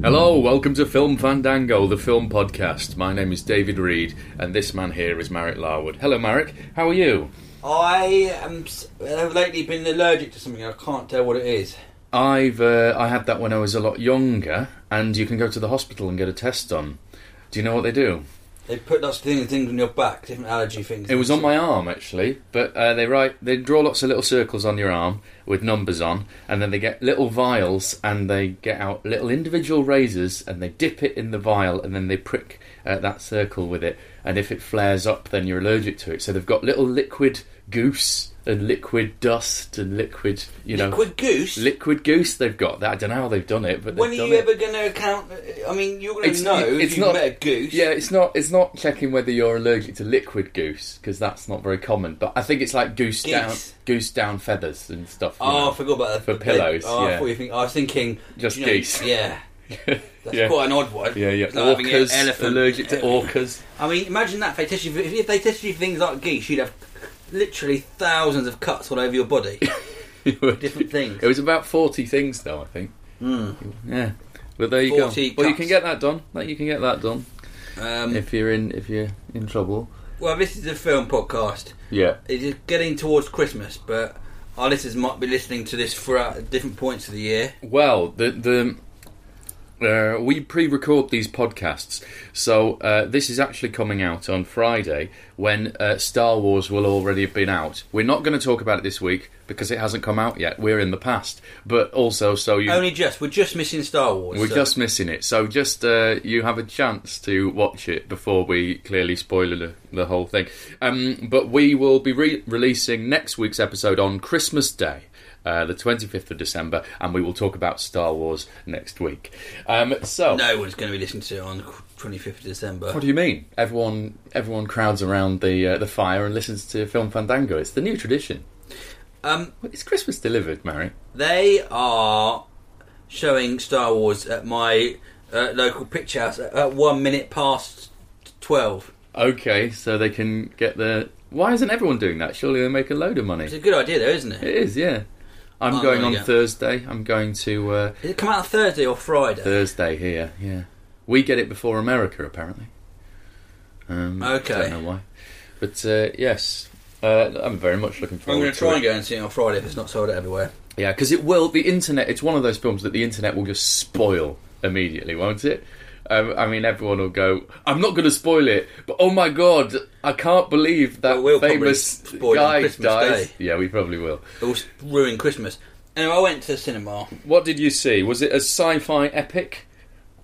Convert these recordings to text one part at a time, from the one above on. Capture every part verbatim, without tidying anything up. Hello, welcome to Film Fandango, the film podcast. My name is David Reed, and this man here is Marek Larwood. Hello, Marek. How are you? I am, have lately been allergic to something. I can't tell what it is. I've uh, I had that when I was a lot younger, and you can go to the hospital and get a test done. Do you know what they do? They put lots of things, things on your back, different allergy things. It was on my arm, actually, but uh, they write, they draw lots of little circles on your arm with numbers on, and then they get little vials, and they get out little individual razors, and they dip it in the vial, and then they prick uh, that circle with it, and if it flares up, then you're allergic to it. So they've got little liquid goose and liquid dust and liquid, you know... Liquid goose? Liquid goose they've got. I don't know how they've done it, but when are you it. ever going to account... I mean, you're going to know it, it's if you've met a goose. Yeah, it's not it's not checking whether you're allergic to liquid goose, because that's not very common, but I think it's like goose, goose. down goose down feathers and stuff. Oh, know, I forgot about that. For pillows, they, oh, yeah. I, you think, I was thinking... Just you know, geese. Yeah. That's yeah. quite an odd one. Yeah, yeah. It's like orcas, elephant. Allergic to orcas. I mean, imagine that. If they test you, if they test you things like geese, you'd have... literally thousands of cuts all over your body. Different things. It was about forty things, though, I think. Mm. Yeah, but there you go. Cuts. Well, you can get that done. Like you can get that done um, if you're in if you're in trouble. Well, this is a film podcast. Yeah, it is getting towards Christmas, but our listeners might be listening to this throughout different points of the year. Well, the the. Uh, we pre-record these podcasts, so uh, this is actually coming out on Friday when uh, Star Wars will already have been out. We're not going to talk about it this week because it hasn't come out yet. We're in the past, but also so you only just we're just missing Star Wars. We're so. just missing it, so just uh, you have a chance to watch it before we clearly spoil the, the whole thing. Um, but we will be re- releasing next week's episode on Christmas Day. Uh, the twenty-fifth of December, and we will talk about Star Wars next week. Um, so no one's going to be listening to it on the twenty-fifth of December. What do you mean? Everyone, everyone crowds around the uh, the fire and listens to Film Fandango. It's the new tradition. Um, it's Christmas delivered, Mary. They are showing Star Wars at my uh, local picture house at one minute past twelve. Okay, so they can get the. Why isn't everyone doing that? Surely they make a load of money. It's a good idea, though, isn't it? It is, yeah. I'm oh, going on go. Thursday. I'm going to... Uh, Did it come out Thursday or Friday? Thursday here, yeah. We get it before America, apparently. Um, okay. I don't know why. But, uh, yes, uh, I'm very much looking forward to it. I'm going to try and go and see it on Friday if it's not sold everywhere. Yeah, because it will... The internet... It's one of those films that the internet will just spoil immediately, won't it? Um, I mean, everyone will go, I'm not going to spoil it, but oh my God, I can't believe that well, we'll famous guy dies. Day. Yeah, we probably will. It will ruin Christmas. Anyway, I went to the cinema. What did you see? Was it a sci-fi epic?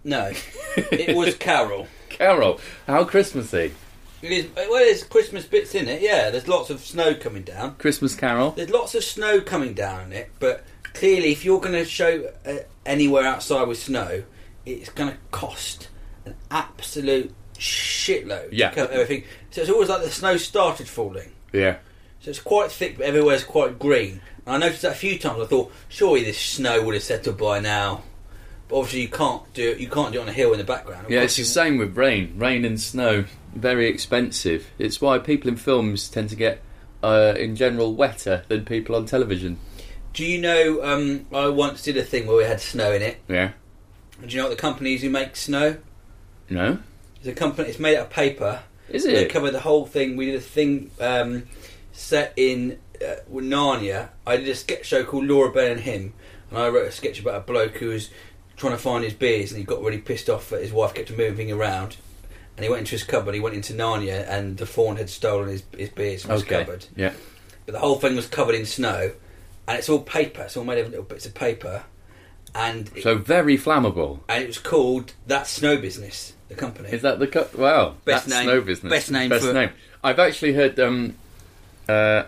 No. It was Carol. Carol. How Christmassy? It is, well, there's Christmas bits in it, yeah. There's lots of snow coming down. Christmas Carol. There's lots of snow coming down in it, but clearly if you're going to show uh, anywhere outside with snow... it's going to cost an absolute shitload. Yeah. To cover everything. So it's always like the snow started falling. Yeah. So it's quite thick, but everywhere's quite green. And I noticed that a few times. I thought, surely this snow would have settled by now. But obviously you can't do it, you can't do it on a hill in the background. Yeah, it's the same with rain. Rain and snow, very expensive. It's why people in films tend to get, uh, in general, wetter than people on television. Do you know, um, I once did a thing where we had snow in it. Yeah. Do you know what the companies who make snow? No. It's a company. It's made out of paper. Is it? They cover the whole thing. We did a thing. Um, set in uh, Narnia. I did a sketch show called Laura Bell and Him, and I wrote a sketch about a bloke who was trying to find his beers, and he got really pissed off that his wife kept moving around, and he went into his cupboard, he went into Narnia, and the faun had stolen his, his beers from okay. his cupboard. Yeah. But the whole thing was covered in snow, and it's all paper, it's all made of little bits of paper. And it, so very flammable. And it was called That Snow Business, the company. Is that the co- wow? Best name, Snow Business. Best name. Best for... name. I've actually heard um, uh,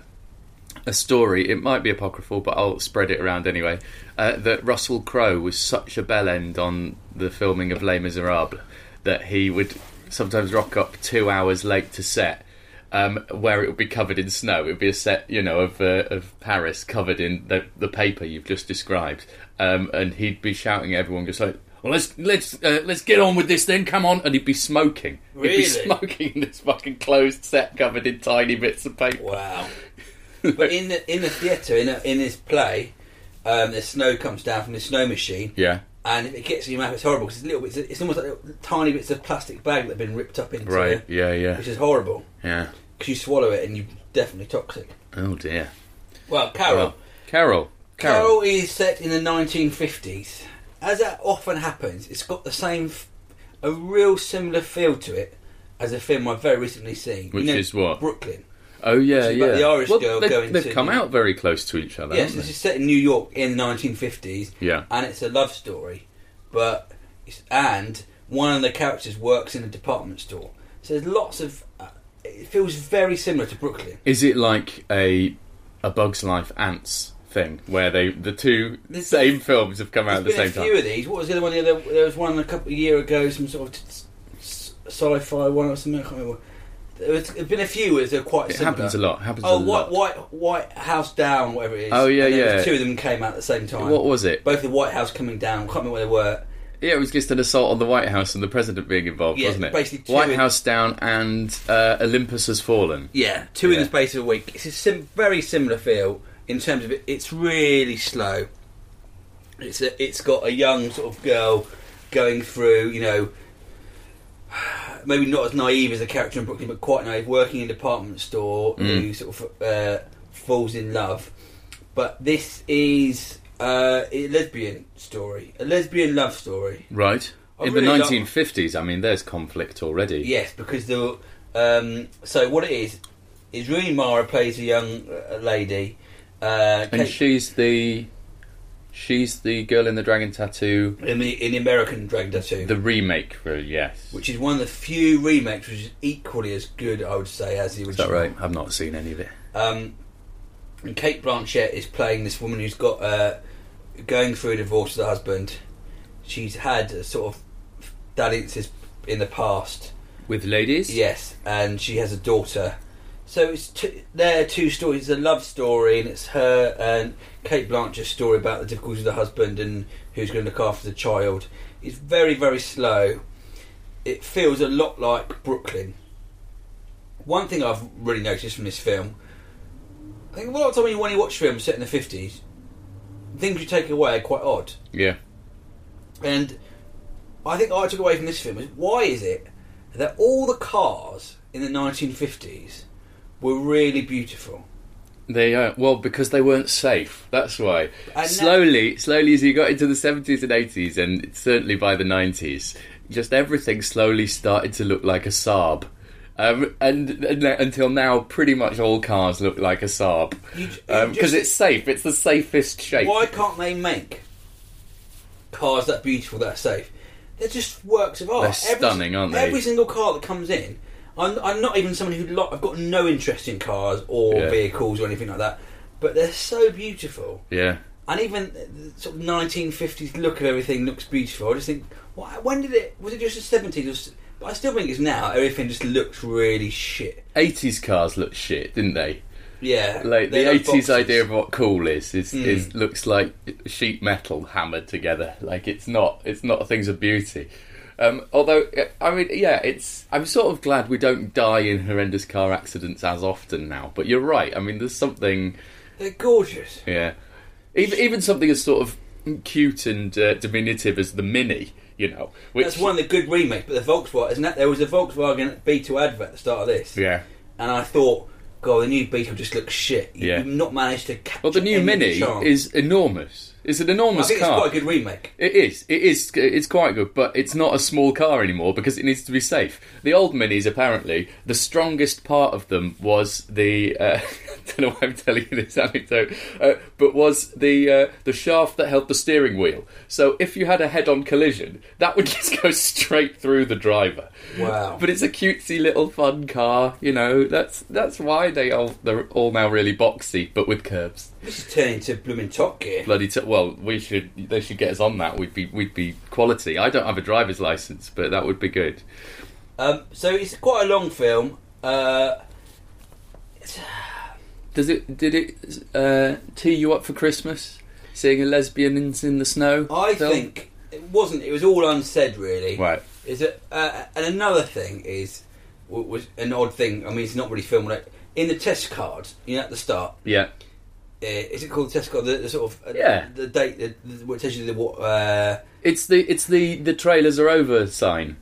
a story. It might be apocryphal, but I'll spread it around anyway. Uh, that Russell Crowe was such a bell end on the filming of Les Miserables that he would sometimes rock up two hours late to set. Um, where it would be covered in snow. It would be a set, you know, of uh, of Paris covered in the, the paper you've just described, um, and he'd be shouting at everyone, just like, "Well, let's let's uh, let's get on with this, then. Come on!" And he'd be smoking. Really? He'd be smoking in this fucking closed set covered in tiny bits of paper. Wow! But in the in the theatre, in a, in this play, um, the snow comes down from the snow machine. Yeah. And if it gets in your mouth, it's horrible because it's little bits. It's almost like little, tiny bits of plastic bag that have been ripped up into. Right. It, yeah. Yeah. Which is horrible. Yeah. Because you swallow it and you're definitely toxic. Oh dear. Well, Carol. Well, Carol. Carol. Carol is set in the nineteen fifties. As that often happens, it's got the same, a real similar feel to it as a film I've very recently seen. Which you know, is what? Brooklyn. Oh yeah, which is yeah. About the Irish well, girl they, going. They've to, come out very close to each other. Yes, yeah, so this is set in New York in the nineteen fifties. Yeah. And it's a love story, but it's, and one of the characters works in a department store. So there's lots of. Uh, It feels very similar to Brooklyn. Is it like a a Bug's Life Ants thing, where they the two there's, same films have come out at the same time? There's been a few of these. What was the other one? The other, there was one a couple of years ago, some sort of sci-fi one or something. I can't remember. There's been a few where they're quite similar. It happens a lot. It happens oh, a White, lot. White, White House Down, whatever it is. Oh, yeah, and yeah. Two of them came out at the same time. What was it? Both the White House coming down. I can't remember where they were. Yeah, it was just an assault on the White House and the president being involved, yeah, wasn't it? Basically White in... House Down and uh, Olympus Has Fallen. Yeah, two yeah. in the space of a week. It's a sim- very similar feel in terms of it. It's really slow. It's a, it's got a young sort of girl going through, you know, maybe not as naive as a character in Brooklyn, but quite naive, working in a department store, mm. who sort of uh, falls in love. But this is... Uh, a lesbian story, a lesbian love story, right? I in really the nineteen fifties, love... I mean, there's conflict already. Yes, because the um, so what it is is Rooney Mara plays a young uh, lady, uh, and Kate... she's the she's the girl in the Dragon Tattoo in the in the American Dragon Tattoo, the remake, for yes, which is one of the few remakes which is equally as good, I would say, as the original. Is that right? I've not seen any of it. Um, and Cate Blanchett is playing this woman who's got. Uh, going through a divorce with her husband. She's had a sort of dalliances in the past with ladies, yes, and she has a daughter. So it's two, there are two stories. It's a love story, and it's her and Cate Blanchett's story about the difficulties of the husband and who's going to look after the child. It's very very slow. It feels a lot like Brooklyn. One thing I've really noticed from this film, I think a lot of time when you, when you watch films set in the fifties, things you take away are quite odd. Yeah. And I think I took away from this film is, why is it that all the cars in the nineteen fifties were really beautiful? They are, well, because they weren't safe. That's why. And slowly, now, slowly as you got into the seventies and eighties, and certainly by the nineties, just everything slowly started to look like a Saab. Um, and, and until now, pretty much all cars look like a Saab because um, it's safe. It's the safest shape. Why can't they make cars that beautiful, that safe? They're just works of art. They're stunning, every, aren't they? Every single car that comes in. I'm, I'm not even someone who lo- I've got no interest in cars or yeah. vehicles or anything like that, but they're so beautiful. Yeah. And even the sort of nineteen fifties look of everything looks beautiful. I just think, why, when did it? Was it just the seventies? Or, but I still think it's now. Everything just looks really shit. eighties cars looked shit, didn't they? Yeah. Like the eighties boxes. Idea of what cool is is, mm. is looks like sheet metal hammered together. Like it's not. It's not things of beauty. Um, although, I mean, yeah, it's. I'm sort of glad we don't die in horrendous car accidents as often now. But you're right. I mean, there's something. They're gorgeous. Yeah. Even even something as sort of cute and uh, diminutive as the Mini. You know, which... That's one of the good remakes. But the Volkswagen, isn't that? There was a Volkswagen B two advert at the start of this. Yeah. And I thought, God, the new Beetle just looks shit. You, yeah. You've not managed to catch. Well, the new Mini is enormous. It's an enormous car. I think car. It's quite a good remake. It is. It is. It's quite good, but it's not a small car anymore because it needs to be safe. The old Minis, apparently, the strongest part of them was the... Uh, I don't know why I'm telling you this anecdote, uh, but was the uh, the shaft that held the steering wheel. So if you had a head-on collision, that would just go straight through the driver. Wow. But it's a cutesy little fun car, you know. That's that's why they all, they're all now really boxy, but with curbs. This is turning into blooming Top Gear. Bloody top. Well, we should. They should get us on that. We'd be. We'd be quality. I don't have a driver's license, but that would be good. Um, so it's quite a long film. Uh, it's... Does it? Did it uh, tee you up for Christmas? Seeing a lesbian in, in the snow. I film? think it wasn't. It was all unsaid, really. Right. Is it? Uh, and another thing is was an odd thing. I mean, it's not really film like in the test cards. You know, at the start. Yeah. Uh, is it called Tesco? The, the sort of uh, yeah. the date the, the, what tells you the what? Uh... It's the it's the, the trailers are over sign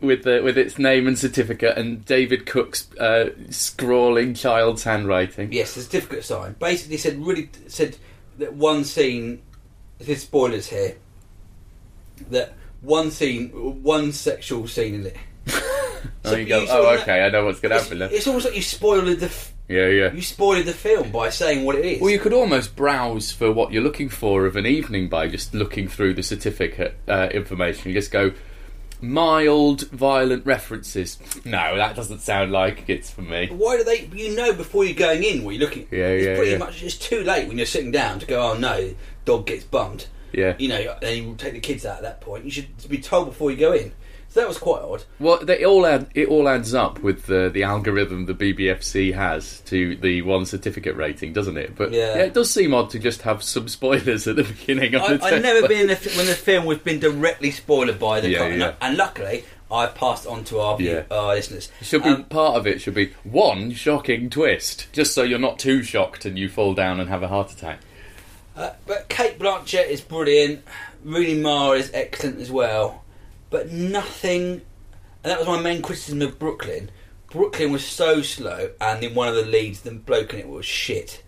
with the, with its name and certificate and David Cook's uh, scrawling child's handwriting. Yes, the certificate sign basically said really said that one scene. There's spoilers here. That one scene, one sexual scene in it. so oh, you go. You oh, okay. That, I know what's going to happen. Now. It's almost like you spoiled the. F- Yeah, yeah. You spoiled the film by saying what it is. Well, you could almost browse for what you're looking for of an evening by just looking through the certificate uh, information. You just go, mild, violent references. No, that doesn't sound like it's for me. Why do they... You know before you're going in what you're looking at. Yeah, it's yeah, pretty yeah. much... It's too late when you're sitting down to go, oh no, dog gets bummed. Yeah. You know, and you take the kids out at that point. You should be told before you go in. That was quite odd. Well, they all add, it all adds up with the, the algorithm the B B F C has to the one certificate rating, doesn't it? But yeah. yeah, it does seem odd to just have some spoilers at the beginning. Of I, the I've never been in a, when the film was been directly spoiled by the yeah, company, yeah. and luckily I passed on to our yeah. uh, listeners. Should be um, part of it should be one shocking twist, just so you're not too shocked and you fall down and have a heart attack. Uh, but Cate Blanchett is brilliant. Rooney Mara is excellent as well. But nothing, and that was my main criticism of Brooklyn. Brooklyn was so slow, and in one of the leads, the bloke in it was shit.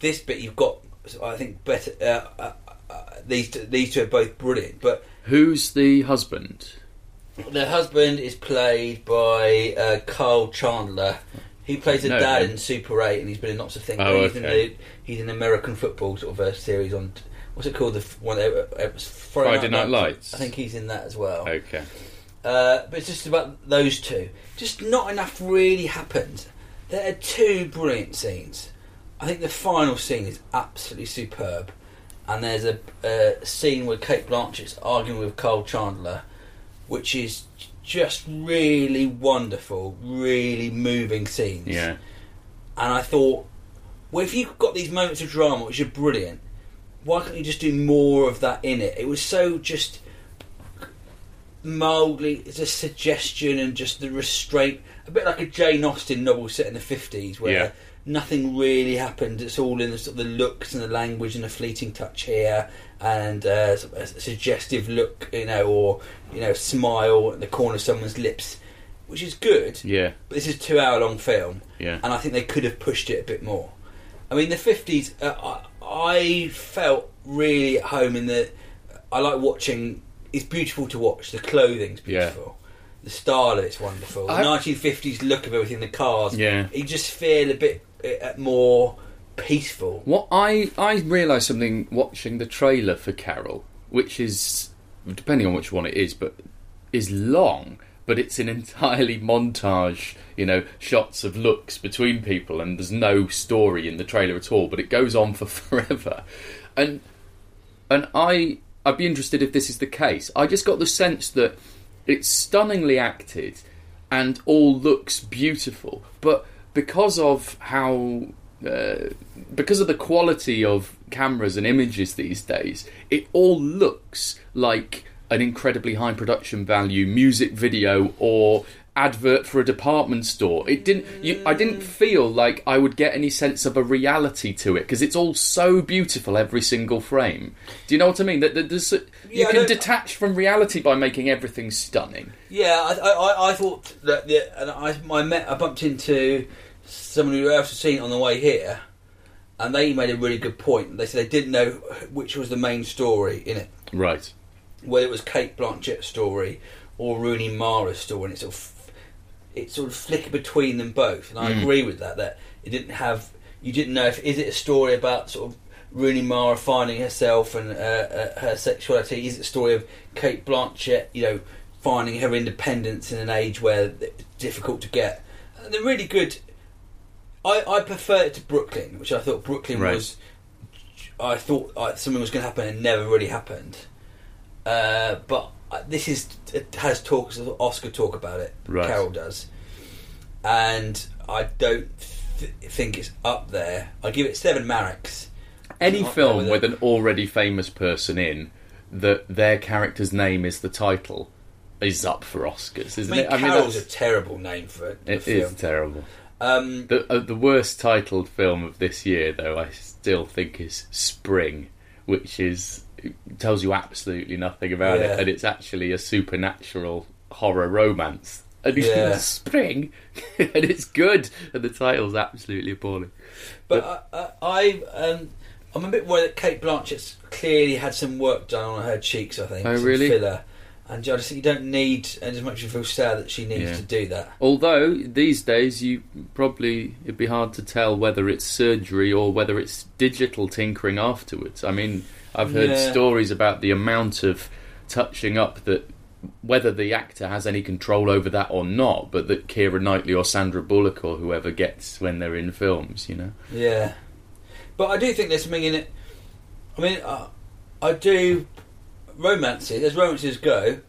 This bit you've got, I think, better. Uh, uh, uh, these two, these two are both brilliant. But who's the husband? The husband is played by uh, Carl Chandler. He plays a no, dad no. in Super eight, and he's been in lots of things. Oh, he's, okay. in the, he's in American football sort of a series on. What's it called? The one that it was Friday, Friday Night, Night Lights. I think he's in that as well. Okay, uh, but it's just about those two. Just not enough really happened. There are two brilliant scenes. I think the final scene is absolutely superb, and there's a uh, scene where Cate Blanchett's arguing with Carl Chandler, which is just really wonderful, really moving scenes. Yeah, and I thought, well, if you've got these moments of drama, which are brilliant. Why can't you just do more of that in it? It was so just mildly, it's a suggestion and just the restraint, a bit like a Jane Austen novel set in the fifties where yeah. nothing really happened. It's all in the, sort of the looks and the language and a fleeting touch here and uh, a suggestive look, you know, or you know, smile at the corner of someone's lips, which is good. Yeah, but this is a two-hour-long film, yeah, and I think they could have pushed it a bit more. I mean, the fifties. Uh, I felt really at home in the. I like watching. It's beautiful to watch. The clothing's beautiful. Yeah. The style of it's wonderful. The nineteen fifties look of everything. The cars. Yeah. You just feel a bit more peaceful. What I I realised something watching the trailer for Carol, which is depending on which one it is, but is long. But it's an entirely montage, you know, shots of looks between people, and there's no story in the trailer at all. But it goes on for forever, and and I I'd be interested if this is the case. I just got the sense that it's stunningly acted, and all looks beautiful, but because of how uh, because of the quality of cameras and images these days, it all looks like an incredibly high production value music video or advert for a department store. It didn't. You, I didn't feel like I would get any sense of a reality to it because it's all so beautiful every single frame. Do you know what I mean? That yeah, you can detach from reality by making everything stunning. Yeah, I, I, I thought that, the, and I, I met, I bumped into someone who else had seen it on the way here, and they made a really good point. They said they didn't know which was the main story in it. Right. Whether it was Cate Blanchett's story or Rooney Mara's story, and it sort of, it sort of flickered between them both. And I mm. agree with that, that it didn't have... You didn't know if... Is it a story about sort of Rooney Mara finding herself and uh, uh, her sexuality? Is it a story of Cate Blanchett, you know, finding her independence in an age where it's difficult to get? And they're really good... I, I prefer it to Brooklyn, which I thought Brooklyn right. was... I thought I, something was going to happen and never really happened. Uh, but this is... It has talk, Oscar talk about it. Right. Carol does. And I don't th- think it's up there. I give it seven Mareks. Any film with, with an already famous person in that their character's name is the title is up for Oscars, isn't I mean, it? I mean, Carol's a terrible name for it. It film. is terrible. Um, the uh, the worst titled film of this year, though, I still think is Spring, which is tells you absolutely nothing about yeah. it, and it's actually a supernatural horror romance. And it's yeah. Spring, and it's good, and the title's absolutely appalling. But, but I, I, I um, I'm a bit worried that Cate Blanchett's clearly had some work done on her cheeks. I think. Oh, really? Filler. And I just think you don't need, and as much as you feel sad that she needs yeah. to do that. Although, these days, you probably, it'd be hard to tell whether it's surgery or whether it's digital tinkering afterwards. I mean, I've heard yeah. stories about the amount of touching up that, whether the actor has any control over that or not, but that Keira Knightley or Sandra Bullock or whoever gets when they're in films, you know? Yeah. But I do think there's something in it. I mean, I, I do... Romances, as romances go,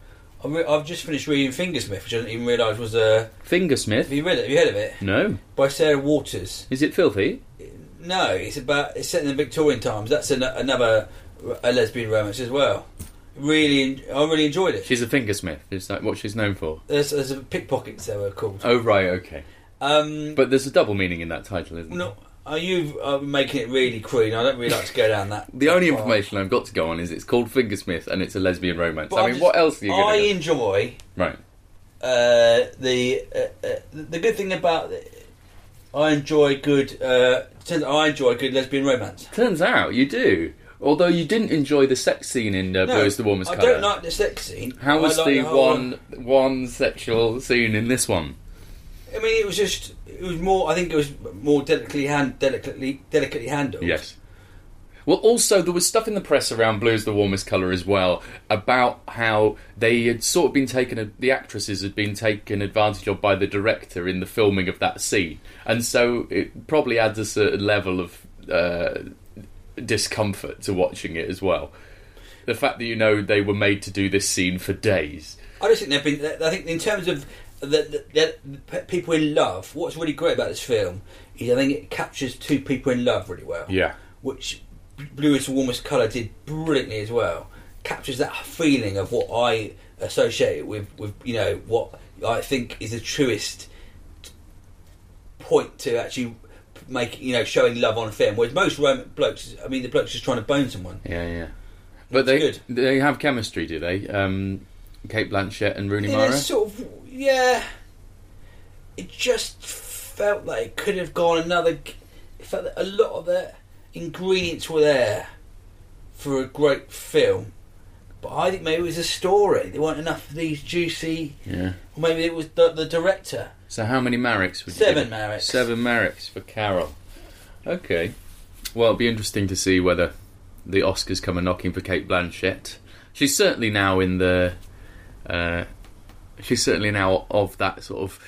I've just finished reading Fingersmith, which I didn't even realise was a... Fingersmith? Have you read it? Have you heard of it? No. By Sarah Waters. Is it filthy? No, it's about it's set in the Victorian times. That's an, another a lesbian romance as well. Really, I really enjoyed it. She's a fingersmith. Is that what she's known for? There's, there's a pickpockets they were called. Oh right, okay. Um, but there's a double meaning in that title, isn't no, there? Are you uh, making it really crude? I don't really like to go down that. The only far. information I've got to go on is it's called Fingersmith and it's a lesbian romance. But I mean, just, what else are you going to I get? enjoy... Right. Uh, the uh, uh, the good thing about... I enjoy good... Uh, turns out I enjoy good lesbian romance. Turns out you do. Although you didn't enjoy the sex scene in uh, no, Blue is the Warmest Colour. I don't like the sex scene. How was like the, the one one sexual scene in this one? I mean, it was just... It was more... I think it was more delicately hand, delicately, delicately handled. Yes. Well, also, there was stuff in the press around Blue is the Warmest Colour as well about how they had sort of been taken... The actresses had been taken advantage of by the director in the filming of that scene. And so it probably adds a certain level of uh, discomfort to watching it as well. The fact that, you know, they were made to do this scene for days. I just think they've been... I think in terms of... That the, the people in love. What's really great about this film is I think it captures two people in love really well. Yeah. Which Blue is the Warmest Colour did brilliantly as well. Captures that feeling of what I associate with, with you know, what I think is the truest point to actually make, you know, showing love on film. Whereas most Roman blokes, I mean, the bloke's just trying to bone someone. Yeah, yeah. But they good. they have chemistry, do they? Um, Cate Blanchett and Rooney yeah, Mara. Sort of. Yeah, it just felt like it could have gone another. It felt that a lot of the ingredients were there for a great film, but I think maybe it was a story. There weren't enough of these juicy. Yeah. Or maybe it was the, the director. So how many Mareks? Would Seven you give? Mareks. Seven Mareks for Carol. Okay. Well, it'll be interesting to see whether the Oscars come a knocking for Cate Blanchett. She's certainly now in the. Uh, She's certainly now of that sort of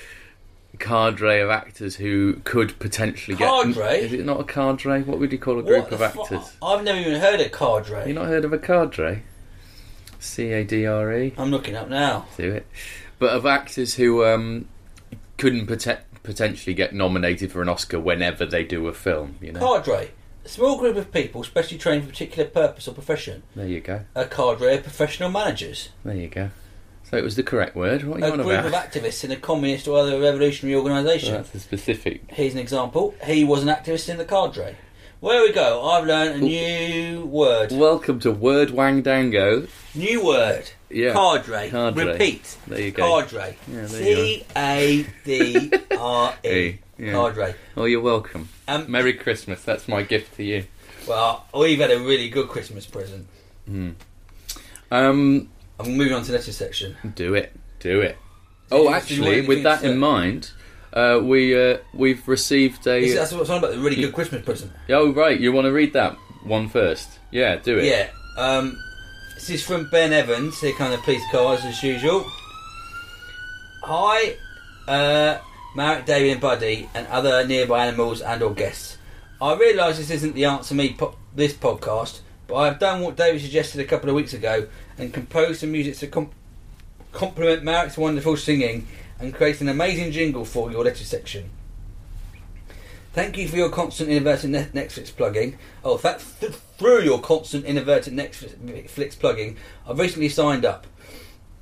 cadre of actors who could potentially cadre? get... Cadre? Is it not a cadre? What would you call a group of fu- actors? I've never even heard of cadre. You've not heard of a cadre? C A D R E? I'm looking up now. Do it. But of actors who um, couldn't pote- potentially get nominated for an Oscar whenever they do a film, you know? Cadre. A small group of people specially trained for a particular purpose or profession. There you go. A cadre of professional managers. There you go. So it was the correct word. What are you on about? A group of activists in a communist or other revolutionary organisation. Well, that's a specific. Here's an example. He was an activist in the cadre. Where we go, I've learned a new word. Welcome to Word Wang Dango. New word. Yeah. Cadre. Cadre. Repeat. There you go. Cadre. Yeah, there C A D R E. yeah. Cadre. Oh, you're welcome. Um, Merry Christmas. That's my gift to you. Well, we've had a really good Christmas present. Mm. Um, I'm moving on to the letter section. Do it. Do it. Oh, actually, with that in mind, uh, we, uh, we've received a... Is, that's what it's on about, the really good Christmas present. Oh, right. You want to read that one first? Yeah, do it. Yeah. Um, this is from Ben Evans. Here come the police cars, as usual. Hi, uh, Marek, David and Buddy, and other nearby animals and or guests. I realise this isn't the Answer Me po- this podcast, but I have done what David suggested a couple of weeks ago and composed some music to comp... compliment Marek's wonderful singing and create an amazing jingle for your letter section. Thank you for your constant inadvertent Netflix plugging. Oh, that th- through your constant inadvertent Netflix plugging, I've recently signed up.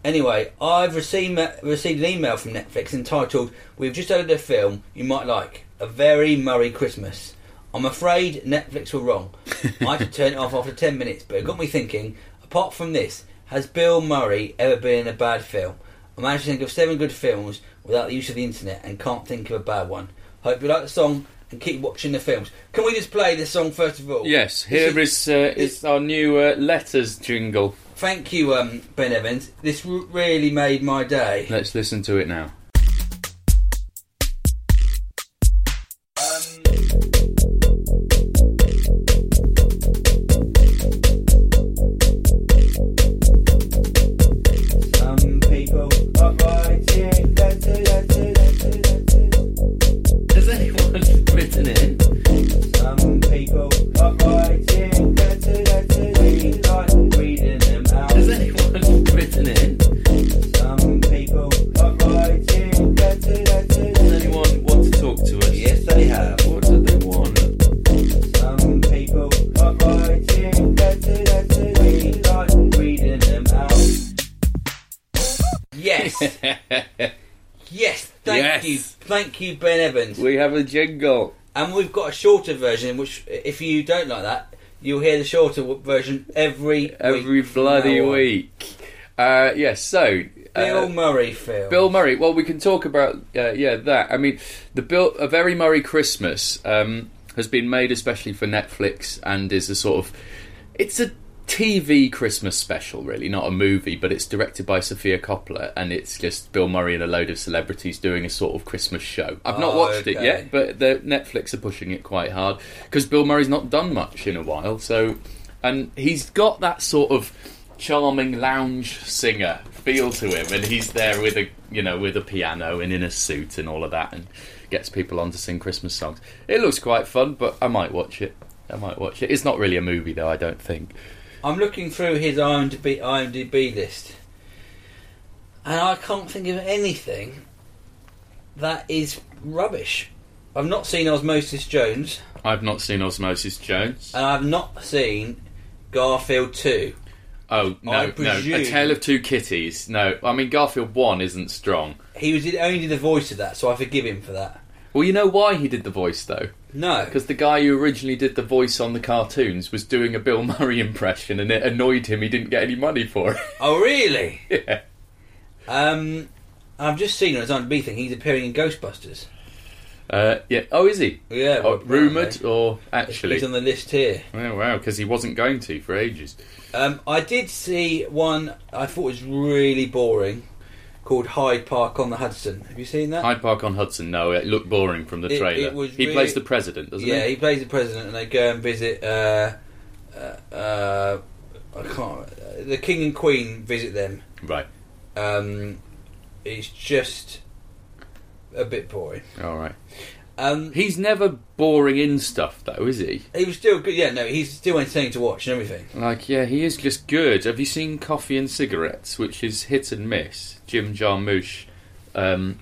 Anyway, I've received received an email from Netflix entitled "We've just added a film you might like, A Very Murray Christmas." I'm afraid Netflix were wrong. I had to turn it off after ten minutes, but it got me thinking, apart from this, has Bill Murray ever been in a bad film? I managed to think of seven good films without the use of the internet and can't think of a bad one. Hope you like the song and keep watching the films. Can we just play this song first of all? Yes, here is, is, uh, is our new uh, letters jingle. Thank you, um, Ben Evans. This r- really made my day. Let's listen to it now. Thank you, Ben Evans. We have a jingle. And we've got a shorter version, which, if you don't like that, you'll hear the shorter version every Every week bloody week. Uh, yes, yeah, so... Uh, Bill Murray film. Bill Murray. Well, we can talk about, uh, yeah, that. I mean, the Bill, A Very Murray Christmas um, has been made especially for Netflix and is a sort of... It's a T V Christmas special, really, not a movie, but it's directed by Sofia Coppola, and it's just Bill Murray and a load of celebrities doing a sort of Christmas show. I've not oh, watched okay. it yet, but the Netflix are pushing it quite hard because Bill Murray's not done much in a while. So, and he's got that sort of charming lounge singer feel to him, and he's there with a you know with a piano and in a suit and all of that, and gets people on to sing Christmas songs. It looks quite fun, but I might watch it. I might watch it. It's not really a movie though, I don't think. I'm looking through his IMDb, IMDb list, and I can't think of anything that is rubbish. I've not seen Osmosis Jones. I've not seen Osmosis Jones. And I've not seen Garfield two. Oh, no, no. A Tale of Two Kitties. No, I mean, Garfield one isn't strong. He was only the voice of that, so I forgive him for that. Well, you know why he did the voice, though? No. Because the guy who originally did the voice on the cartoons was doing a Bill Murray impression and it annoyed him. He didn't get any money for it. Oh, really? Yeah. Um, I've just seen on his IMDb thing, he's appearing in Ghostbusters. Uh, yeah. Oh, is he? Yeah. Oh, rumoured or actually? He's on the list here. Oh, wow, because he wasn't going to for ages. Um, I did see one I thought was really boring, called Hyde Park on the Hudson. Have you seen that? Hyde Park on Hudson, no. It looked boring from the it, trailer. It was he really... plays the president, doesn't yeah, he? Yeah, he plays the president, and they go and visit... Uh, uh, uh, I can't... Uh, the king and queen visit them. Right. Um, it's just a bit boring. All right. Um, he's never boring in stuff, though, is he? He was still good. Yeah, no, he's still entertaining to watch and everything. Like, yeah, he is just good. Have you seen Coffee and Cigarettes, which is hit and miss? Jim Jarmusch um,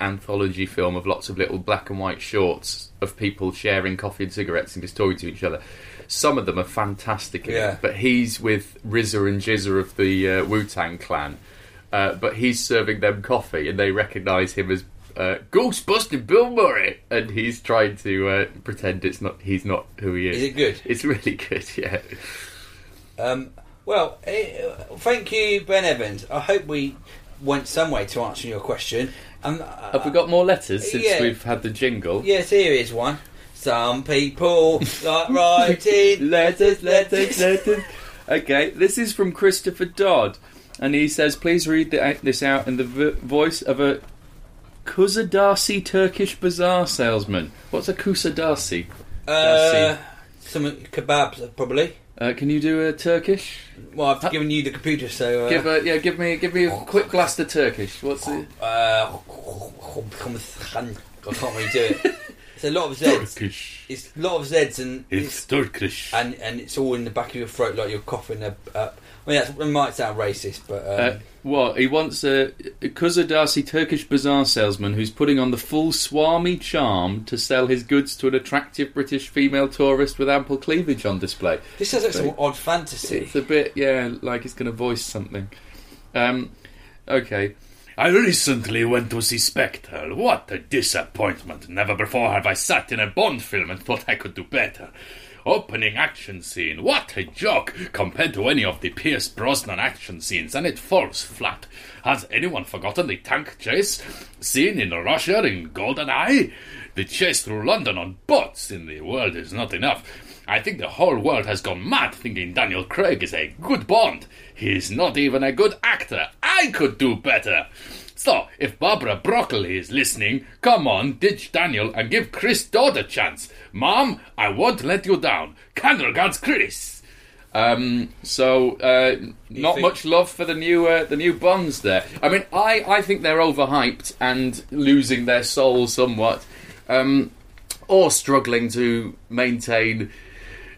anthology film of lots of little black and white shorts of people sharing coffee and cigarettes and just talking to each other. Some of them are fantastic, in yeah. it, but he's with Rizza and Jizza of the uh, Wu-Tang Clan, uh, but he's serving them coffee and they recognise him as Uh, Ghostbuster Bill Murray, and he's trying to uh, pretend it's not he's not who he is. Is it good? It's really good, yeah. Um, well, it, uh, thank you, Ben Evans. I hope we went some way to answering your question. Um, uh, Have we got more letters since yeah. we've had the jingle? Yes, here is one. Some people like writing letters, letters, letters. Okay, this is from Christopher Dodd, and he says, please read the, this out in the v- voice of a Kusadasi Turkish bazaar salesman. What's a Kusadasi? Uh, some kebabs, probably. Uh, can you do a Turkish? Well, I've uh, given you the computer, so uh, give a, yeah, give me, give me a quick blast of Turkish. What's it? Uh, I can't really do it. It's a lot of Z's. Turkish. It's a lot of Z's, and it's, it's Turkish, and and it's all in the back of your throat, like you're coughing up. Uh, I mean, that's, it might sound racist, but um, uh, well, he wants a, a Kusadasi Turkish bazaar salesman who's putting on the full Swami charm to sell his goods to an attractive British female tourist with ample cleavage on display. This sounds like so, some odd fantasy. It's a bit, yeah, like he's going to voice something. Um, okay. I recently went to see Spectre. What a disappointment. Never before have I sat in a Bond film and thought I could do better. Opening action scene. What a joke compared to any of the Pierce Brosnan action scenes, and it falls flat. Has anyone forgotten the tank chase scene in Russia in GoldenEye? The chase through London on boats in The World Is Not Enough. I think the whole world has gone mad thinking Daniel Craig is a good Bond. He's not even a good actor. I could do better. So, if Barbara Broccoli is listening, come on, ditch Daniel and give Chris Dodd a chance. Mom, I won't let you down. Kind regards, Chris. Um, so, uh, not think- much love for the new uh, the new Bonds there. I mean, I, I think they're overhyped and losing their soul somewhat. Um, or struggling to maintain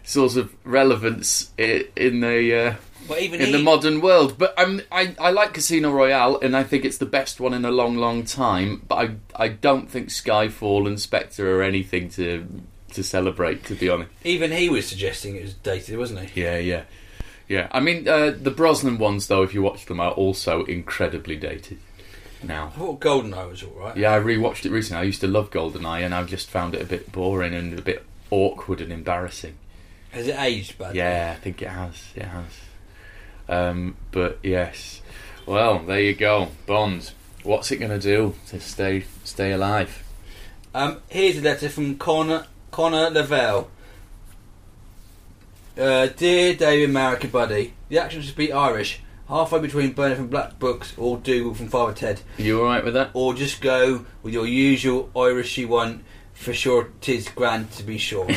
sort of relevance in the uh, well, even in he... the modern world. But I'm, I I like Casino Royale, and I think it's the best one in a long, long time. But I I don't think Skyfall and Spectre are anything to to celebrate, to be honest. Even he was suggesting it was dated, wasn't he? Yeah, yeah, yeah. I mean, uh, the Brosnan ones, though, if you watch them, are also incredibly dated now. I thought GoldenEye was all right. Yeah, I rewatched it recently. I used to love GoldenEye, and I've just found it a bit boring and a bit awkward and embarrassing. Has it aged badly? Yeah, I think it has. It has. Um, but yes, well, there you go. Bond. What's it going to do to stay stay alive? Um, here's a letter from Connor Connor Lavelle. Uh, Dear David Marek and Buddy, the action should be Irish. Halfway between Burner from Black Books or Dougal from Father Ted. Are you alright with that? Or just go with your usual Irishy one. For sure, 'tis grand to be sure.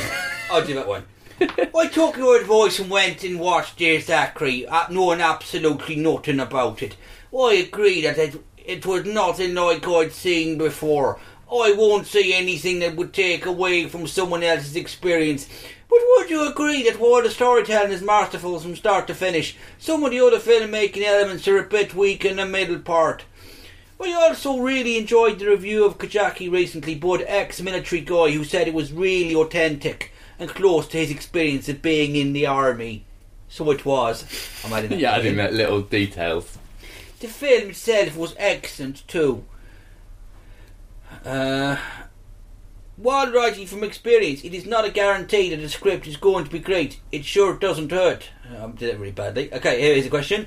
I'll do that one. I took your advice and went and watched Dear Zachary, knowing absolutely nothing about it. I agree that it, it was nothing like I'd seen before. I won't say anything that would take away from someone else's experience. But would you agree that while the storytelling is masterful from start to finish, some of the other filmmaking elements are a bit weak in the middle part? I also really enjoyed the review of Kajaki recently by the ex-military guy who said it was really authentic and close to his experience of being in the army. So it was. I'm adding that. Yeah, adding that little details. The film itself was excellent too. Uh, while writing from experience, it is not a guarantee that the script is going to be great. It sure doesn't hurt. I did it really badly. Okay, here is a question.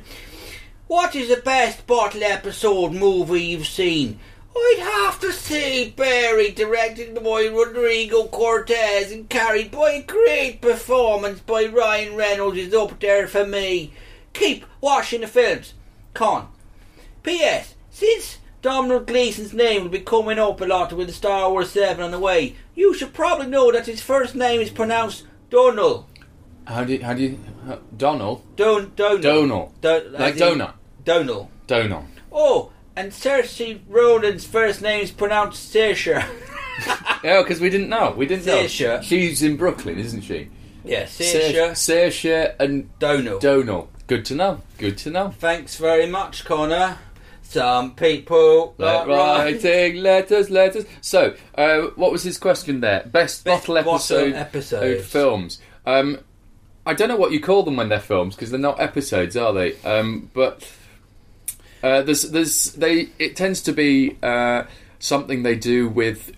What is the best bottle episode movie you've seen? I'd have to say Barry, directed by Rodrigo Cortez and carried by a great performance by Ryan Reynolds, is up there for me. Keep watching the films. Con. P S. Since Donald Gleason's name will be coming up a lot with the Star Wars seven on the way, you should probably know that his first name is pronounced Donal. How do you... How do you how, Donal? Don, Donal. Donal. Don, like Donal. Donal. Donal. Oh... And Saoirse Ronan's first name is pronounced Saoirse. Yeah, because we didn't know. We didn't Saoirse. know. She's in Brooklyn, isn't she? Yeah, Saoirse. Saoirse and Donal. Donal. Good to know. Good to know. Thanks very much, Connor. Some people like writing letters, letters. So, uh, what was his question there? Best, Best bottle episode episodes. films. Um, I don't know what you call them when they're films, because they're not episodes, are they? Um, but... Uh, there's, there's, they. It tends to be uh, something they do with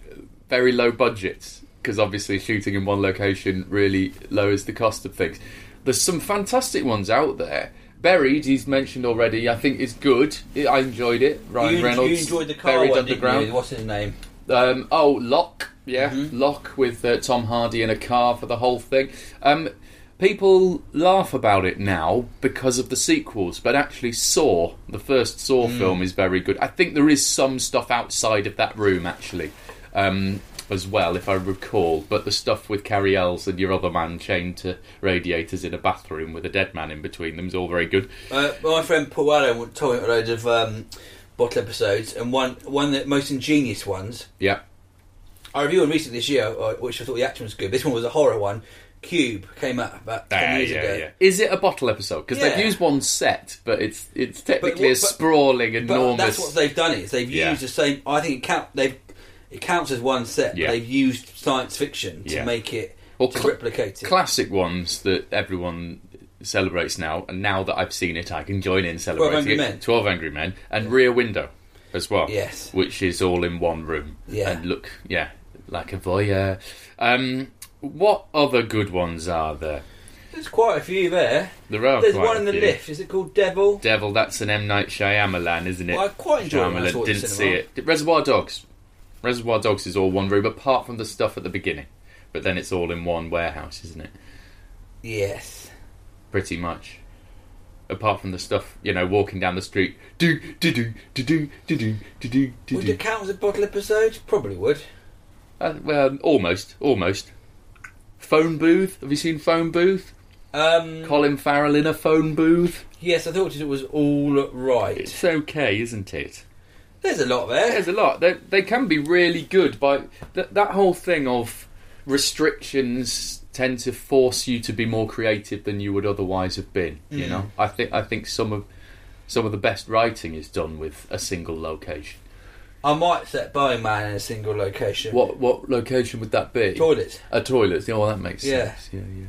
very low budgets, because obviously shooting in one location really lowers the cost of things. There's some fantastic ones out there, Buried, he's mentioned already, I think is good. I enjoyed it. Ryan you, Reynolds. You enjoyed the car Buried one, Underground. Didn't you? What's his name? Um, oh, Locke. Yeah, mm-hmm. Locke with uh, Tom Hardy in a car for the whole thing. Um, people laugh about it now because of the sequels, but actually Saw, the first Saw mm. film, is very good. I think there is some stuff outside of that room, actually, um, as well, if I recall. But the stuff with Carrie Ells and your other man chained to radiators in a bathroom with a dead man in between them is all very good. Uh, my friend Paul Waller told me loads of um, bottle episodes, and one, one of the most ingenious ones... Yeah. I reviewed one recently this year, which I thought the action was good. This one was a horror one. Cube came out about ten uh, years yeah, ago. Yeah. Is it a bottle episode? Because yeah. they've used one set, but it's it's technically but, a but, sprawling, enormous... But that's what they've done is they've yeah. used the same... I think it, count, they've, it counts as one set. Yeah. They've used science fiction to yeah. make it, well, to cl- replicate it. Classic ones that everyone celebrates now, and now that I've seen it, I can join in celebrating twelve Angry it. Men. twelve Angry Men. And yeah. Rear Window as well. Yes. Which is all in one room. Yeah. And look, yeah... like a voyeur. Um, what other good ones are there? There's quite a few there. There are. There's quite one in the few. Lift. Is it called Devil? Devil. That's an M. Night Shyamalan, isn't it? Well, I quite enjoyed it. Shyamalan didn't see it. Reservoir Dogs. Reservoir Dogs is all one room, apart from the stuff at the beginning. But then it's all in one warehouse, isn't it? Yes. Pretty much. Apart from the stuff, you know, walking down the street. Do do do do do do do do do. Would it count as a bottle episode? Probably would. Uh, well, almost, almost. Phone booth. Have you seen Phone Booth? Um, Colin Farrell in a phone booth. Yes, I thought it was all right. It's okay, isn't it? There's a lot there. There's a lot. They they can be really good, but th- that whole thing of restrictions tend to force you to be more creative than you would otherwise have been. Mm. You know, I think I think some of some of the best writing is done with a single location. I might set Bowman in a single location. What what location would that be? Toilets. A toilet. Oh, that makes yeah. sense. Yeah, yeah,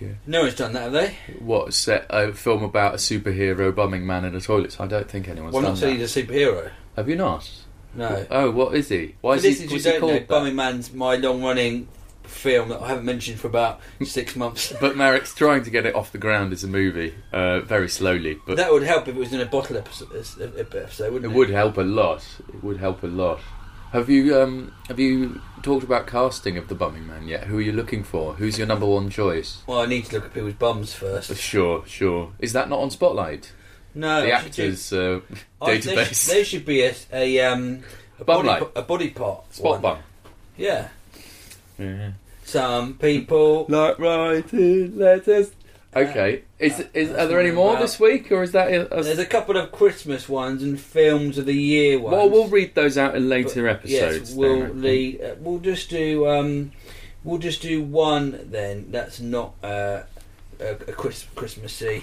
yeah. No one's done that, have they? What, set a film about a superhero bumming man in a toilet? I don't think anyone's well, done that. Well, not saying he's a superhero. Have you not? No. Oh, what is he? Why so is he, is he called know, that? Bumming Man's my long-running film that I haven't mentioned for about six months. But Marek's trying to get it off the ground as a movie, uh, very slowly. But that would help if it was in a bottle episode, episode wouldn't it? It would help a lot. It would help a lot. Have you um, have you talked about casting of the Bumming Man yet? Who are you looking for? Who's your number one choice? Well, I need to look at people's bums first. Sure, sure. Is that not on Spotlight? No. The actors uh, I, database. There should, there should be a a, um, a body light. a body part spot one. Bum. Yeah. Yeah. Some people like writing letters. Okay, is uh, is are there any more about. This week, or is that? A, a... There's a couple of Christmas ones and films of the year ones. Well, we'll read those out in later but, episodes. Yes, we'll then, lead, uh, We'll just do um, we'll just do one then. That's not uh, a, a Chris, Christmassy.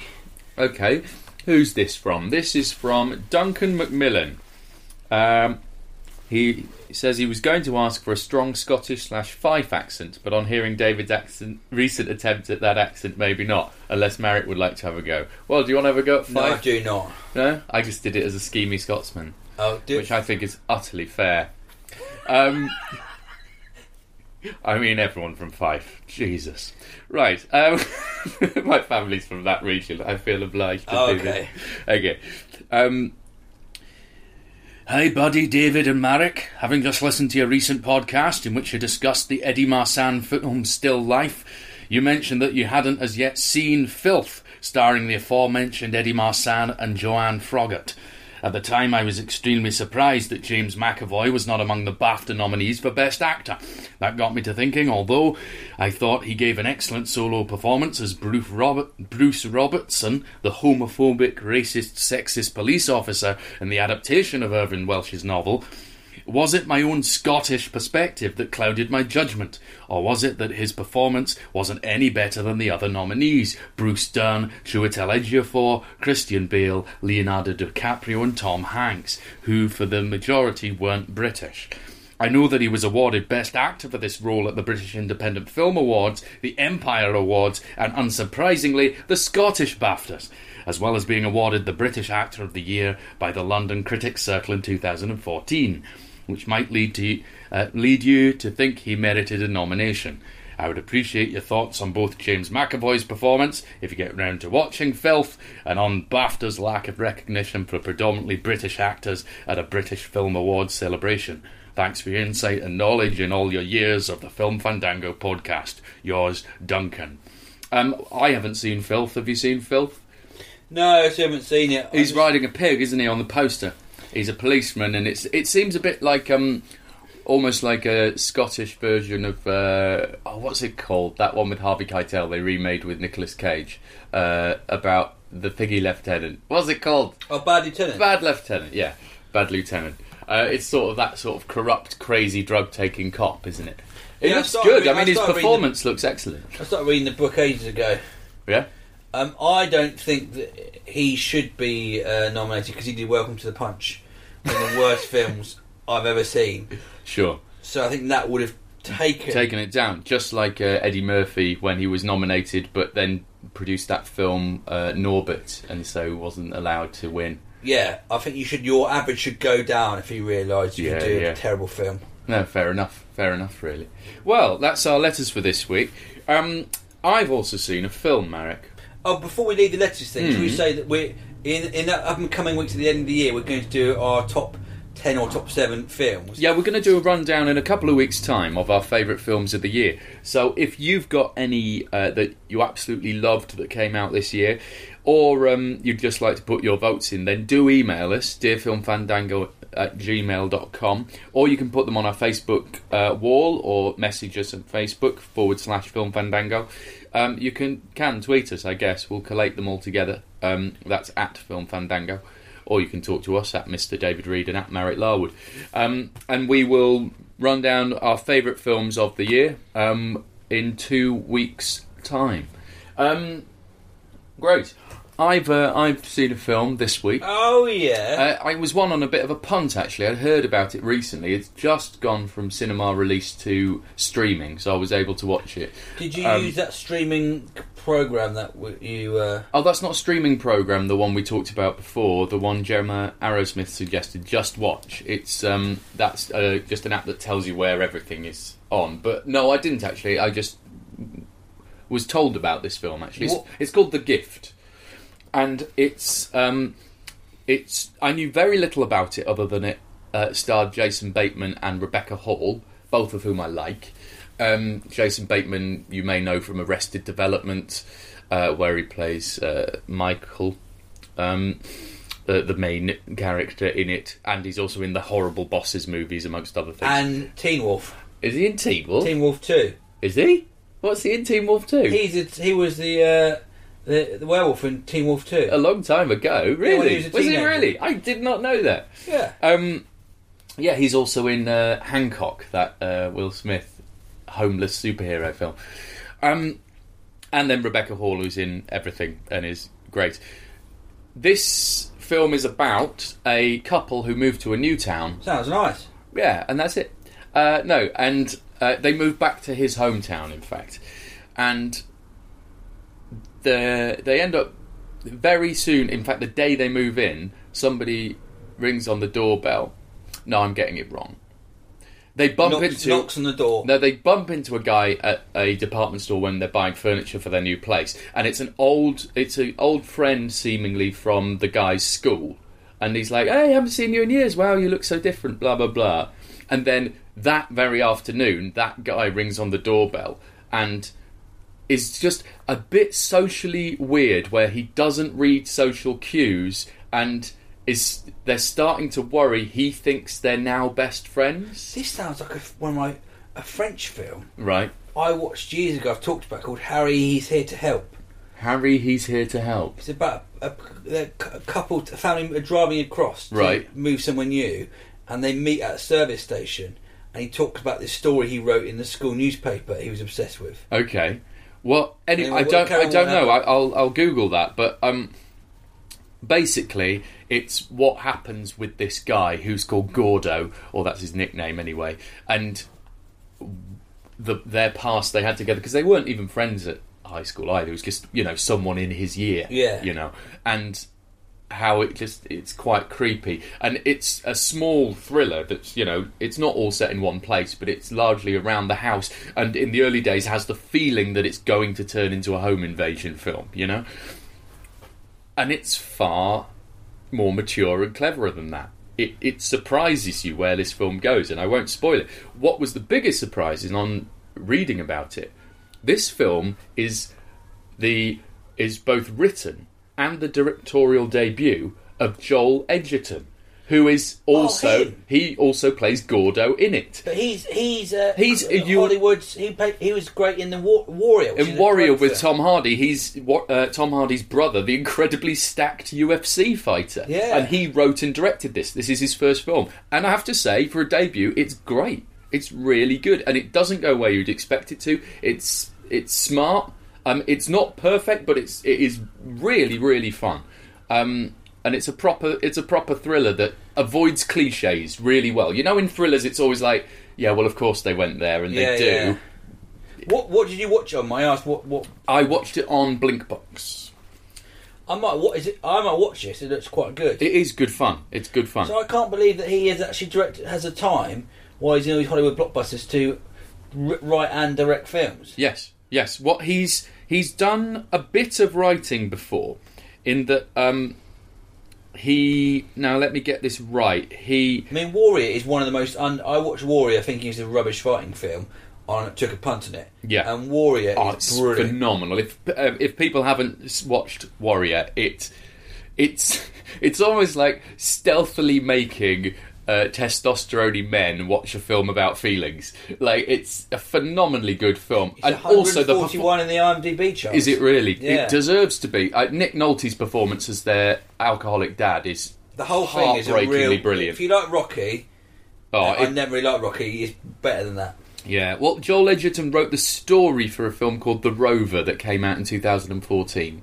Okay, who's this from? This is from Duncan Macmillan. Um, he. He says he was going to ask for a strong Scottish slash Fife accent, but on hearing David's accent, recent attempt at that accent, maybe not, unless Marek would like to have a go. Well, do you want to have a go at Fife? No, I do not. No? I just did it as a schemy Scotsman, oh, do- which I think is utterly fair. Um, I mean, everyone from Fife. Jesus. Right. Um, my family's from that region. I feel obliged to oh, do okay. this. Okay. Um... Hi buddy, David and Marek. Having just listened to your recent podcast in which you discussed the Eddie Marsan film Still Life, you mentioned that you hadn't as yet seen Filth, starring the aforementioned Eddie Marsan and Joanne Froggatt. At the time, I was extremely surprised that James McAvoy was not among the BAFTA nominees for Best Actor. That got me to thinking, although I thought he gave an excellent solo performance as Bruce, Robert- Bruce Robertson, the homophobic, racist, sexist police officer in the adaptation of Irvine Welsh's novel, was it my own Scottish perspective that clouded my judgment? Or was it that his performance wasn't any better than the other nominees? Bruce Dern, Chiwetel Ejiofor, Christian Bale, Leonardo DiCaprio and Tom Hanks, who for the majority weren't British. I know that he was awarded Best Actor for this role at the British Independent Film Awards, the Empire Awards and, unsurprisingly, the Scottish BAFTAs, as well as being awarded the British Actor of the Year by the London Critics Circle in two thousand fourteen. Which might lead to uh, lead you to think he merited a nomination. I would appreciate your thoughts on both James McAvoy's performance, if you get round to watching Filth, and on BAFTA's lack of recognition for predominantly British actors at a British Film Awards celebration. Thanks for your insight and knowledge in all your years of the Film Fandango podcast. Yours, Duncan. Um, I haven't seen Filth. Have you seen Filth? No, I actually haven't seen it. I He's just... riding a pig, isn't he, on the poster? He's a policeman, and it's it seems a bit like um, almost like a Scottish version of uh, oh, what's it called? That one with Harvey Keitel they remade with Nicolas Cage uh, about the piggy lieutenant. What's it called? Oh, Bad Lieutenant. Bad Lieutenant, yeah, Bad Lieutenant. Uh, it's sort of that sort of corrupt, crazy, drug-taking cop, isn't it? It yeah, looks I good. Reading, I mean, I his performance the, looks excellent. I started reading the book ages ago. Yeah? Um, I don't think that he should be uh, nominated because he did Welcome to the Punch, one of the worst films I've ever seen. Sure. So I think that would have taken... Taken it down, just like uh, Eddie Murphy when he was nominated but then produced that film uh, Norbit and so wasn't allowed to win. Yeah, I think you should. Your average should go down if you realise you yeah, do yeah. a terrible film. No, fair enough. Fair enough, really. Well, that's our letters for this week. Um, I've also seen a film, Marek. Oh, before we leave the letters thing, mm. should we say that we're in in the up and coming weeks at the end of the year, we're going to do our top ten or top seven films. Yeah, we're going to do a rundown in a couple of weeks' time of our favourite films of the year. So if you've got any uh, that you absolutely loved that came out this year, or um, you'd just like to put your votes in, then do email us, dear film fandango at gmail dot com, or you can put them on our Facebook uh, wall or message us on Facebook, forward slash Film Fandango. Um, you can, can tweet us, I guess. We'll collate them all together. Um, that's at Film Fandango. Or you can talk to us at Mister David Reed and at Marek Larwood. Um, and we will run down our favourite films of the year um, in two weeks' time. Um, great. I've uh, I've seen a film this week. Oh, yeah. Uh, I was one on a bit of a punt, actually. I'd heard about it recently. It's just gone from cinema release to streaming, so I was able to watch it. Did you um, use that streaming programme that you... Uh... Oh, that's not a streaming programme, the one we talked about before, the one Jeremiah Arrowsmith suggested, Just Watch. It's um, that's uh, just an app that tells you where everything is on. But no, I didn't, actually. I just was told about this film, actually. It's, it's called The Gift. And it's, um, it's. I knew very little about it other than it uh, starred Jason Bateman and Rebecca Hall, both of whom I like. Um, Jason Bateman, you may know from Arrested Development, uh, where he plays uh, Michael, um, the, the main character in it, and he's also in the horrible Bosses movies, amongst other things. And Teen Wolf. Is he in Teen Wolf? Teen Wolf two. Is he? What's he in Teen Wolf two? He's a, he was the... Uh... The, the werewolf in Teen Wolf two. A long time ago, really? Yeah, he was, was he really? I did not know that. Yeah. Um, yeah, he's also in uh, Hancock, that uh, Will Smith homeless superhero film. Um, and then Rebecca Hall, who's in everything and is great. This film is about a couple who moved to a new town. Sounds nice. Yeah, and that's it. Uh, no, and uh, they moved back to his hometown, in fact. And... The, they end up very soon, in fact the day they move in, somebody rings on the doorbell. No, I'm getting it wrong. They bump knocks, into knocks on the door. No, they bump into a guy at a department store when they're buying furniture for their new place, and it's an old it's an old friend seemingly from the guy's school, and he's like, "Hey, I haven't seen you in years. Wow, you look so different, blah blah blah." And then that very afternoon that guy rings on the doorbell and is just a bit socially weird, where he doesn't read social cues and is they're starting to worry he thinks they're now best friends. This sounds like a, one of my a French film, right? I watched years ago. I've talked about called Harry. He's here to help. Harry, he's here to help. It's about a, a, a couple, a family driving across to right. move somewhere new, and they meet at a service station. And he talked about this story he wrote in the school newspaper. He was obsessed with. Okay. Well, any, anyway, I don't, I don't know. I, I'll, I'll Google that. But um, basically, it's what happens with this guy who's called Gordo, or that's his nickname anyway. And the, their past they had together because they weren't even friends at high school either. It was just you know someone in his year. Yeah. You know, and how it just, it's quite creepy. And it's a small thriller that's, you know, it's not all set in one place, but it's largely around the house, and in the early days has the feeling that it's going to turn into a home invasion film, you know? And it's far more mature and cleverer than that. It, it surprises you where this film goes, and I won't spoil it. What was the biggest surprise is on reading about it, this film is the is both written and the directorial debut of Joel Edgerton, who is also oh, he also plays Gordo in it. But he's he's uh, he's Hollywood's. He played, he was great in the War, Warrior. In Warrior with Tom Hardy, he's uh, Tom Hardy's brother, the incredibly stacked U F C fighter. Yeah, and he wrote and directed this. This is his first film, and I have to say, for a debut, it's great. It's really good, and it doesn't go where you'd expect it to. It's it's smart. Um, it's not perfect, but it's it is really really fun. Um. And it's a proper, it's a proper thriller that avoids cliches really well. You know, in thrillers, it's always like, yeah, well, of course they went there, and yeah, they do. Yeah. What What did you watch on? I asked. What What? I watched it on Blinkbox. I might. What is it? I might watch this. It looks quite good. It is good fun. It's good fun. So I can't believe that he is actually directed. Has a time while he's in all these Hollywood blockbusters to write and direct films. Yes. Yes. What he's he's done a bit of writing before, in that. Um, He now let me get this right. He, I mean, Warrior is one of the most. Un, I watched Warrior thinking it's a rubbish fighting film, and took a punt on it. Yeah, and Warrior oh, is it's brilliant. Phenomenal. If uh, if people haven't watched Warrior, it it's it's almost like stealthily making uh, testosterone-y men watch a film about feelings. Like, it's a phenomenally good film, it's and also the forty-one in the IMDb chart. Is it really? Yeah. It deserves to be. Uh, Nick Nolte's performance as their alcoholic dad is the whole thing is a real brilliant. If you like Rocky, oh, it, I never really liked Rocky. It's better than that. Yeah. Well, Joel Edgerton wrote the story for a film called The Rover that came out in two thousand fourteen,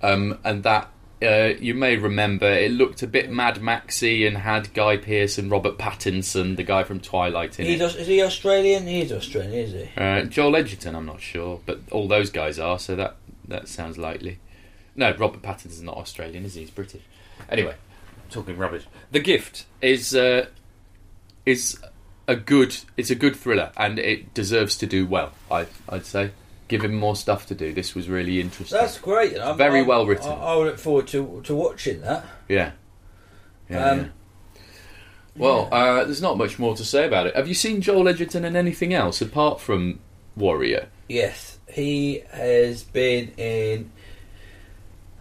um, and that. Uh, you may remember it looked a bit Mad Maxy and had Guy Pearce and Robert Pattinson, the guy from Twilight, in He's, it. Is he Australian? He's Australian, is he? Uh, Joel Edgerton, I'm not sure, but all those guys are, so that that sounds likely. No, Robert Pattinson's not Australian, is he? He's British. Anyway, I'm talking rubbish. The Gift is uh, is a good it's a good thriller, and it deserves to do well. I I'd say. Give him more stuff to do. This was really interesting. That's great. It's I'm, very I'm, well written. I, I look forward to to watching that. Yeah. yeah, um, yeah. Well, yeah. Uh, there's not much more to say about it. Have you seen Joel Edgerton in anything else apart from Warrior? Yes, he has been in.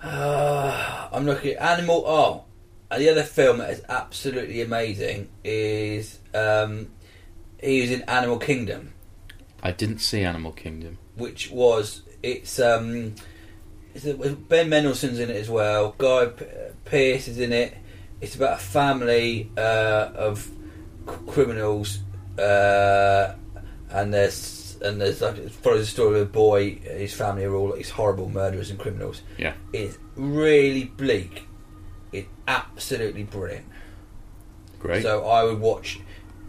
Uh, I'm looking at Animal. Oh, and the other film that is absolutely amazing is um, he was in Animal Kingdom. I didn't see Animal Kingdom. Which was it's um it's, Ben Mendelsohn's in it as well. Guy P- Pearce is in it. It's about a family uh, of c- criminals, uh, and there's and there's like it follows the story of a boy. His family are all these horrible murderers and criminals. Yeah, it's really bleak. It's absolutely brilliant. Great. So I would watch.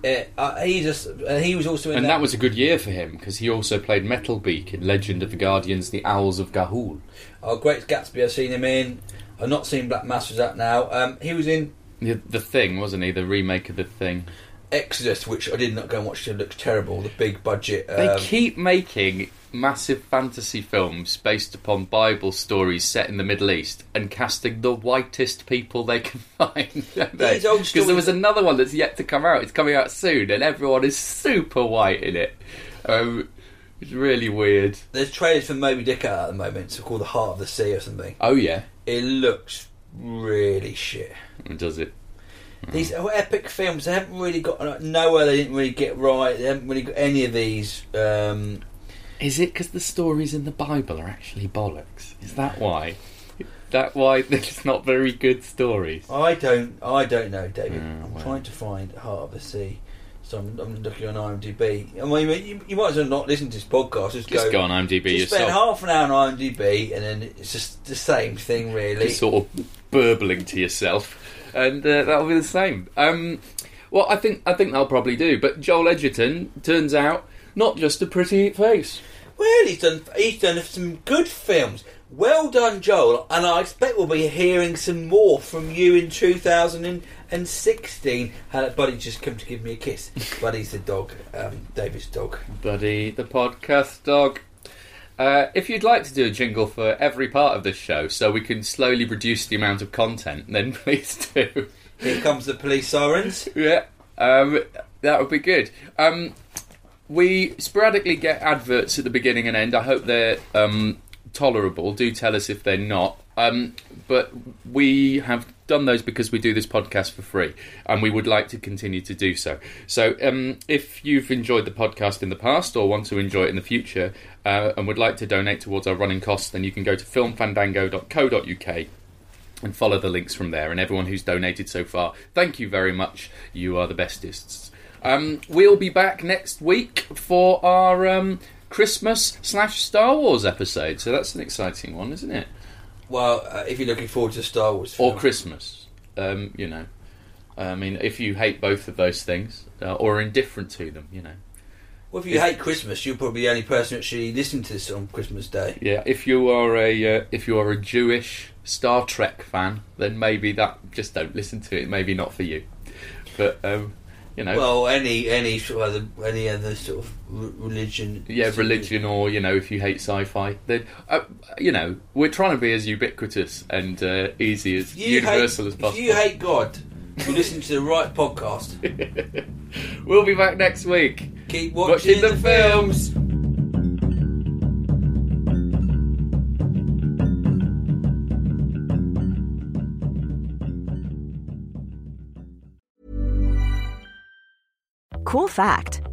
Uh, uh, he just uh, he was also in and that. that was a good year for him because he also played Metalbeak in Legend of the Guardians, The Owls of Ga'Hoole. Oh, Great Gatsby, I've seen him in. I've not seen Black Master's out now. Um, he was in the, the Thing, wasn't he? The remake of The Thing, Exodus, which I did not go and watch. It looks terrible. The big budget. Um... They keep making massive fantasy films based upon Bible stories set in the Middle East and casting the whitest people they can find, don't they? Because there was another one that's yet to come out. It's coming out soon and everyone is super white in it. Um, it's really weird. There's trailers for Moby Dick out at the moment. It's called The Heart of the Sea or something. Oh, yeah. It looks really shit. Does it? Mm. These are epic films. They haven't really got... Like, nowhere they didn't really get right. They haven't really got any of these... Um, Is it because the stories in the Bible are actually bollocks? Is that why? Is that why there's not very good stories? I don't, I don't know, David. Mm, I'm well. trying to find Heart of the Sea, so I'm, I'm looking on IMDb. I mean, you, you might as well not listen to this podcast. Just, just go, go on IMDb. Just yourself. Spend half an hour on IMDb, and then it's just the same thing, really. Just sort of burbling to yourself, and uh, that'll be the same. Um, well, I think I think they'll probably do. But Joel Edgerton turns out not just a pretty face. Well, he's done, he's done some good films. Well done, Joel, and I expect we'll be hearing some more from you in two thousand sixteen. Uh, Buddy just come to give me a kiss. Buddy's the dog, um, David's dog. Buddy, the podcast dog. Uh, if you'd like to do a jingle for every part of this show so we can slowly reduce the amount of content, then please do. Here comes the police sirens. Yeah, um, that would be good. Um, we sporadically get adverts at the beginning and end. I hope they're... Um, tolerable. Do tell us if they're not, um, but we have done those because we do this podcast for free and we would like to continue to do so. So um, if you've enjoyed the podcast in the past or want to enjoy it in the future uh, and would like to donate towards our running costs, then you can go to film fandango dot co dot uk and follow the links from there. And everyone who's donated so far, thank you very much. You are the bestists. Um, we'll be back next week for our um Christmas slash Star Wars episode, so that's an exciting one, isn't it? Well, uh, if you're looking forward to Star Wars film. Or Christmas, um, you know. I mean, if you hate both of those things, uh, or are indifferent to them, you know. Well, if you if, hate Christmas, you're probably the only person actually listening to this on Christmas Day. Yeah, if you are a uh, if you are a Jewish Star Trek fan, then maybe that just don't listen to it. Maybe not for you, but. Um, You know. Well, any any sort of other, any other sort of religion, yeah, religion, or you know, if you hate sci-fi, then uh, you know, we're trying to be as ubiquitous and uh, easy as universal hate, as possible. If you hate God, you listen to the right podcast. We'll be back next week. Keep watching, watching the, the films. films. Cool fact,